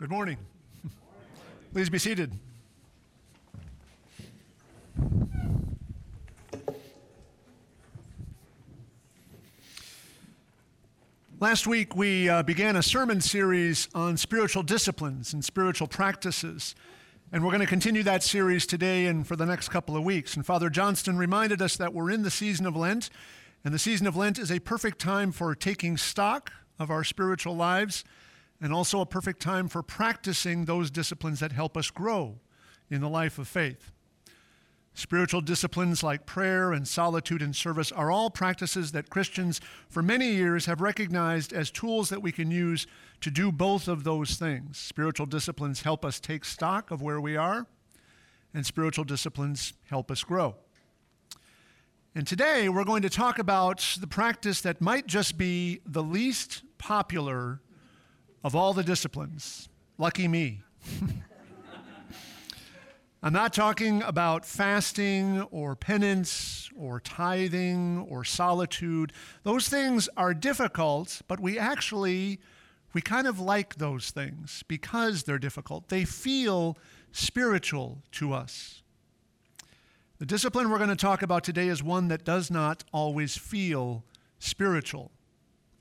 Good morning. Please be seated. Last week, we began a sermon series on spiritual disciplines and spiritual practices, and we're going to continue that series today and for the next couple of weeks. And Father Johnston reminded us that we're in the season of Lent, and the season of Lent is a perfect time for taking stock of our spiritual lives and also a perfect time for practicing those disciplines that help us grow in the life of faith. Spiritual disciplines like prayer and solitude and service are all practices that Christians for many years have recognized as tools that we can use to do both of those things. Spiritual disciplines help us take stock of where we are, and spiritual disciplines help us grow. And today we're going to talk about the practice that might just be the least popular of all the disciplines. Lucky me. I'm not talking about fasting or penance or tithing or solitude. Those things are difficult, but we kind of like those things because they're difficult. They feel spiritual to us. The discipline we're going to talk about today is one that does not always feel spiritual.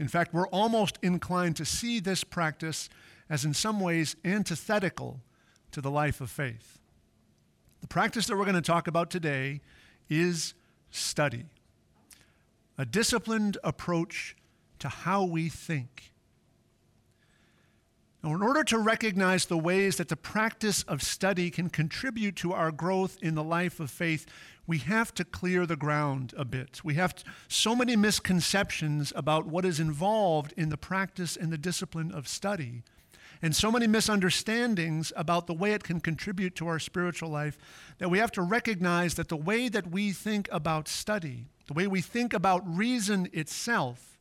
In fact, we're almost inclined to see this practice as in some ways antithetical to the life of faith. The practice that we're going to talk about today is study, a disciplined approach to how we think. Now, in order to recognize the ways that the practice of study can contribute to our growth in the life of faith, we have to clear the ground a bit. We have so many misconceptions about what is involved in the practice and the discipline of study, and so many misunderstandings about the way it can contribute to our spiritual life, that we have to recognize that the way that we think about study, the way we think about reason itself,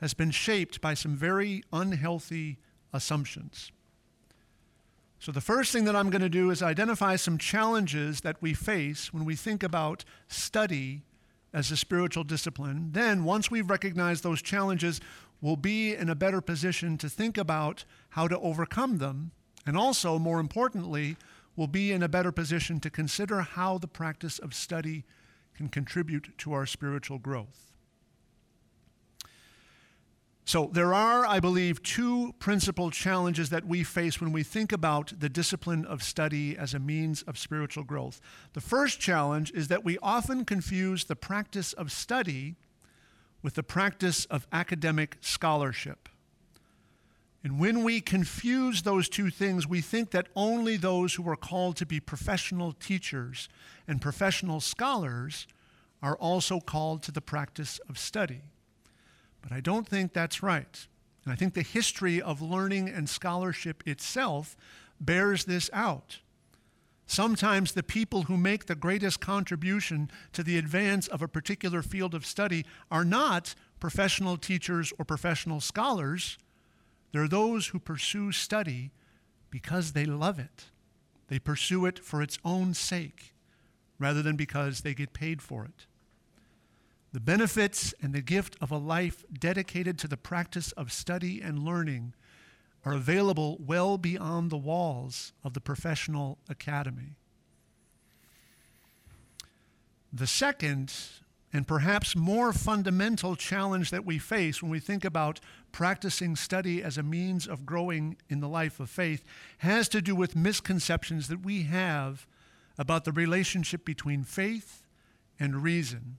has been shaped by some very unhealthy assumptions. So the first thing that I'm going to do is identify some challenges that we face when we think about study as a spiritual discipline. Then, once we've recognized those challenges, we'll be in a better position to think about how to overcome them. And also, more importantly, we'll be in a better position to consider how the practice of study can contribute to our spiritual growth. So there are, I believe, two principal challenges that we face when we think about the discipline of study as a means of spiritual growth. The first challenge is that we often confuse the practice of study with the practice of academic scholarship. And when we confuse those two things, we think that only those who are called to be professional teachers and professional scholars are also called to the practice of study. But I don't think that's right. And I think the history of learning and scholarship itself bears this out. Sometimes the people who make the greatest contribution to the advance of a particular field of study are not professional teachers or professional scholars. They're those who pursue study because they love it. They pursue it for its own sake, rather than because they get paid for it. The benefits and the gift of a life dedicated to the practice of study and learning are available well beyond the walls of the professional academy. The second, and perhaps more fundamental challenge that we face when we think about practicing study as a means of growing in the life of faith, has to do with misconceptions that we have about the relationship between faith and reason.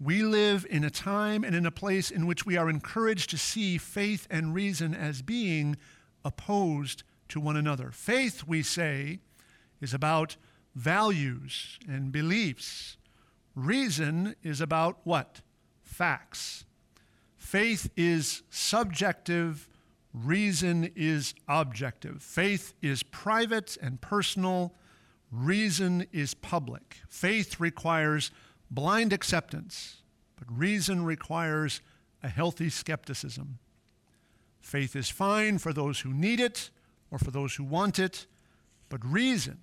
We live in a time and in a place in which we are encouraged to see faith and reason as being opposed to one another. Faith, we say, is about values and beliefs. Reason is about what? Facts. Faith is subjective. Reason is objective. Faith is private and personal. Reason is public. Faith requires blind acceptance, but reason requires a healthy skepticism. Faith is fine for those who need it or for those who want it, but reason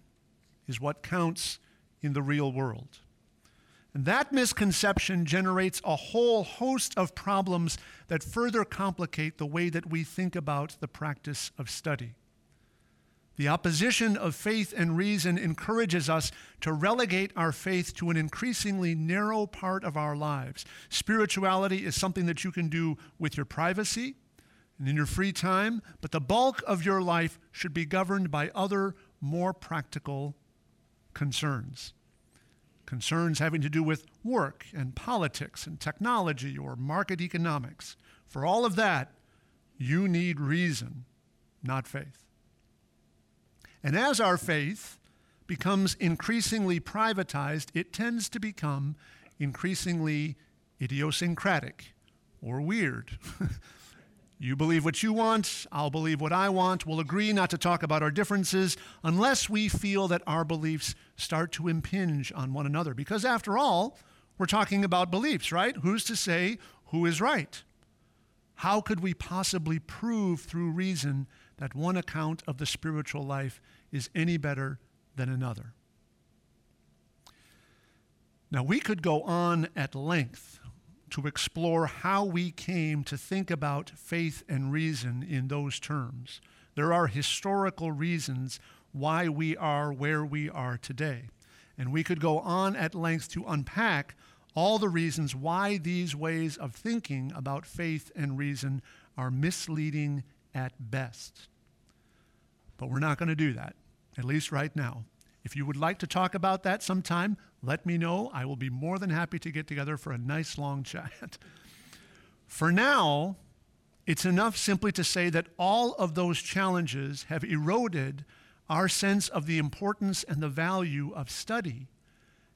is what counts in the real world. That misconception generates a whole host of problems that further complicate the way that we think about the practice of study. The opposition of faith and reason encourages us to relegate our faith to an increasingly narrow part of our lives. Spirituality is something that you can do with your privacy and in your free time, but the bulk of your life should be governed by other, more practical concerns. Concerns having to do with work and politics and technology or market economics. For all of that, you need reason, not faith. And as our faith becomes increasingly privatized, it tends to become increasingly idiosyncratic or weird. You believe what you want, I'll believe what I want, we'll agree not to talk about our differences unless we feel that our beliefs start to impinge on one another. Because after all, we're talking about beliefs, right? Who's to say who is right? How could we possibly prove through reason that one account of the spiritual life is any better than another? Now, we could go on at length to explore how we came to think about faith and reason in those terms. There are historical reasons why we are where we are today. And we could go on at length to unpack all the reasons why these ways of thinking about faith and reason are misleading at best. But we're not going to do that, at least right now. If you would like to talk about that sometime, let me know. I will be more than happy to get together for a nice long chat. For now, it's enough simply to say that all of those challenges have eroded our sense of the importance and the value of study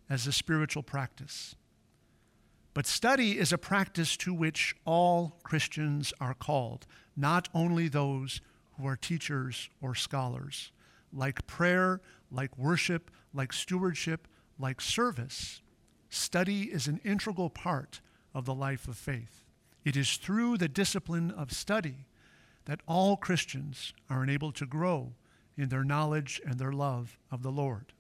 as a spiritual practice. But study is a practice to which all Christians are called, not only those who are teachers or scholars. Like prayer, like worship, like stewardship, like service, study is an integral part of the life of faith. It is through the discipline of study that all Christians are enabled to grow in their knowledge and their love of the Lord.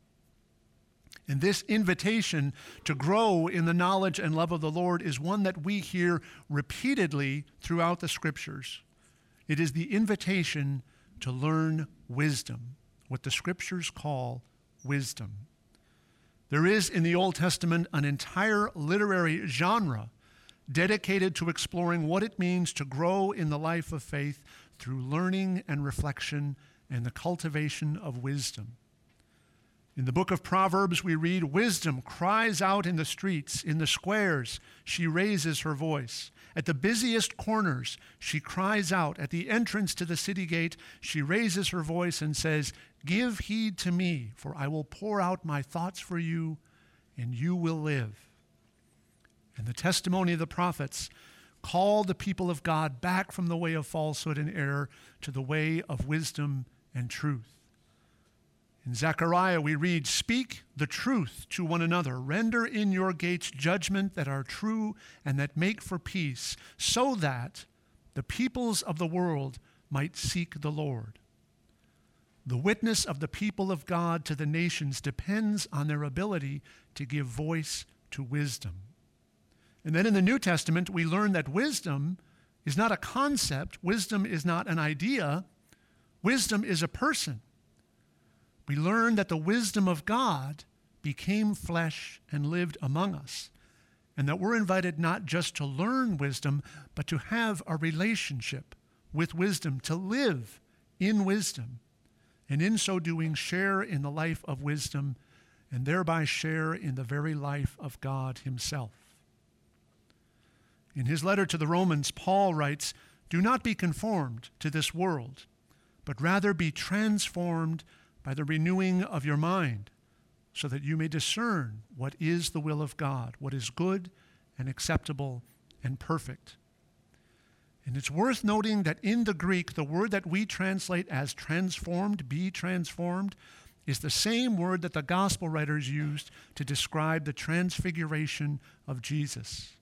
And this invitation to grow in the knowledge and love of the Lord is one that we hear repeatedly throughout the Scriptures. It is the invitation to learn wisdom, what the Scriptures call wisdom. There is in the Old Testament an entire literary genre dedicated to exploring what it means to grow in the life of faith through learning and reflection and the cultivation of wisdom. In the book of Proverbs, we read, "Wisdom cries out in the streets, in the squares, she raises her voice. At the busiest corners, she cries out. At the entrance to the city gate, she raises her voice and says, 'Give heed to me, for I will pour out my thoughts for you, and you will live.'" And the testimony of the prophets called the people of God back from the way of falsehood and error to the way of wisdom and truth. In Zechariah, we read, "Speak the truth to one another. Render in your gates judgment that are true and that make for peace, so that the peoples of the world might seek the Lord." The witness of the people of God to the nations depends on their ability to give voice to wisdom. And then in the New Testament, we learn that wisdom is not a concept. Wisdom is not an idea. Wisdom is a person. We learn that the wisdom of God became flesh and lived among us, and that we're invited not just to learn wisdom, but to have a relationship with wisdom, to live in wisdom, and in so doing share in the life of wisdom, and thereby share in the very life of God himself. In his letter to the Romans, Paul writes, "Do not be conformed to this world, but rather be transformed by the renewing of your mind, so that you may discern what is the will of God, what is good and acceptable and perfect." And it's worth noting that in the Greek, the word that we translate as transformed, be transformed, is the same word that the gospel writers used to describe the transfiguration of Jesus.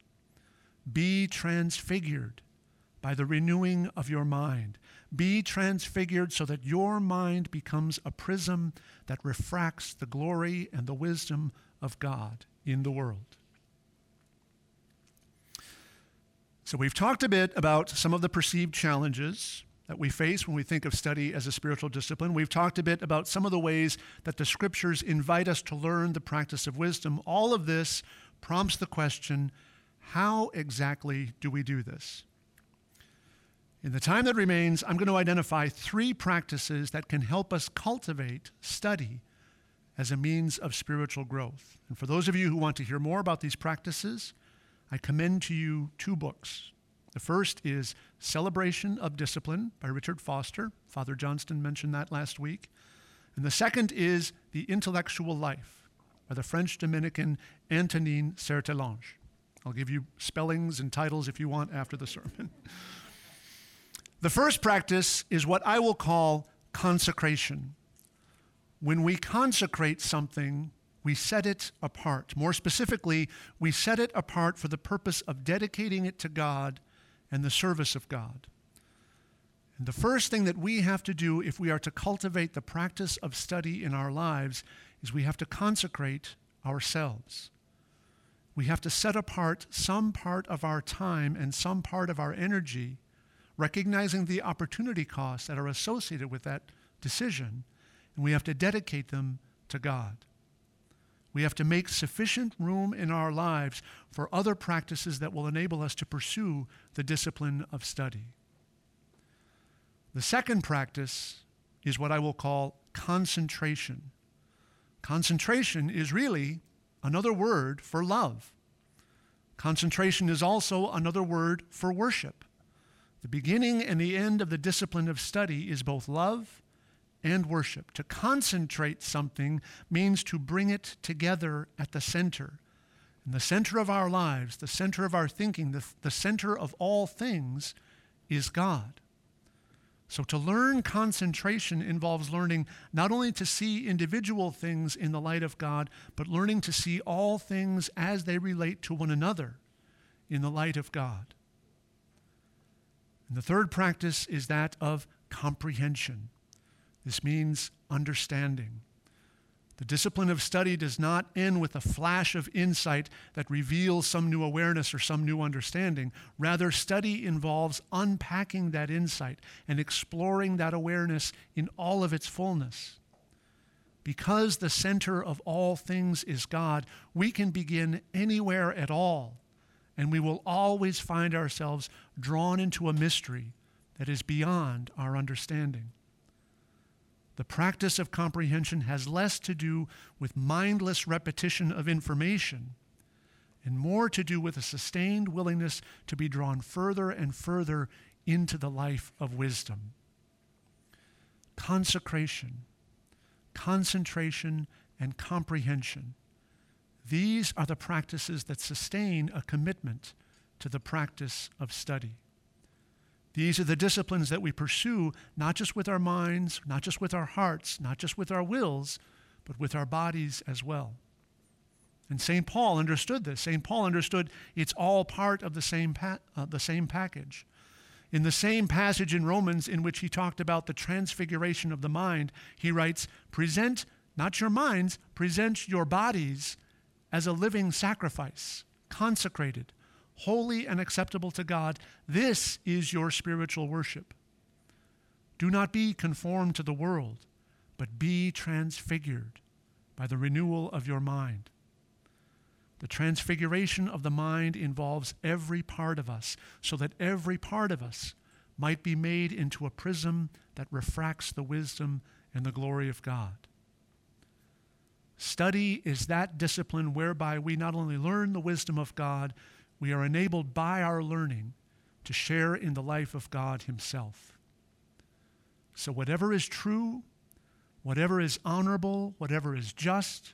Be transfigured by the renewing of your mind. Be transfigured so that your mind becomes a prism that refracts the glory and the wisdom of God in the world. So we've talked a bit about some of the perceived challenges that we face when we think of study as a spiritual discipline. We've talked a bit about some of the ways that the scriptures invite us to learn the practice of wisdom. All of this prompts the question, how exactly do we do this? In the time that remains, I'm going to identify three practices that can help us cultivate study as a means of spiritual growth. And for those of you who want to hear more about these practices, I commend to you two books. The first is Celebration of Discipline by Richard Foster. Father Johnston mentioned that last week. And the second is The Intellectual Life by the French Dominican Antonin Sertelange. I'll give you spellings and titles if you want after the sermon. The first practice is what I will call consecration. When we consecrate something, we set it apart. More specifically, we set it apart for the purpose of dedicating it to God and the service of God. And the first thing that we have to do if we are to cultivate the practice of study in our lives is we have to consecrate ourselves. We have to set apart some part of our time and some part of our energy, recognizing the opportunity costs that are associated with that decision, and we have to dedicate them to God. We have to make sufficient room in our lives for other practices that will enable us to pursue the discipline of study. The second practice is what I will call concentration. Concentration is really another word for love. Concentration is also another word for worship. The beginning and the end of the discipline of study is both love and worship. To concentrate something means to bring it together at the center. And the center of our lives, the center of our thinking, the center of all things is God. So to learn concentration involves learning not only to see individual things in the light of God, but learning to see all things as they relate to one another in the light of God. And the third practice is that of comprehension. This means understanding. The discipline of study does not end with a flash of insight that reveals some new awareness or some new understanding. Rather, study involves unpacking that insight and exploring that awareness in all of its fullness. Because the center of all things is God, we can begin anywhere at all, and we will always find ourselves drawn into a mystery that is beyond our understanding. The practice of comprehension has less to do with mindless repetition of information and more to do with a sustained willingness to be drawn further and further into the life of wisdom. Consecration, concentration, and comprehension. These are the practices that sustain a commitment to the practice of study. These are the disciplines that we pursue, not just with our minds, not just with our hearts, not just with our wills, but with our bodies as well. And St. Paul understood this. St. Paul understood it's all part of the same package. In the same passage in Romans in which he talked about the transfiguration of the mind, he writes, present not your minds, present your bodies as a living sacrifice, consecrated, holy and acceptable to God. This is your spiritual worship. Do not be conformed to the world, but be transfigured by the renewal of your mind. The transfiguration of the mind involves every part of us, so that every part of us might be made into a prism that refracts the wisdom and the glory of God. Study is that discipline whereby we not only learn the wisdom of God, we are enabled by our learning to share in the life of God Himself. So whatever is true, whatever is honorable, whatever is just,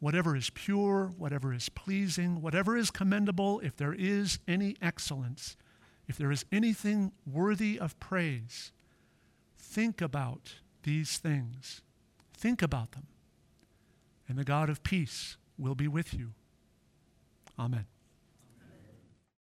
whatever is pure, whatever is pleasing, whatever is commendable, if there is any excellence, if there is anything worthy of praise, think about these things. Think about them. And the God of peace will be with you. Amen.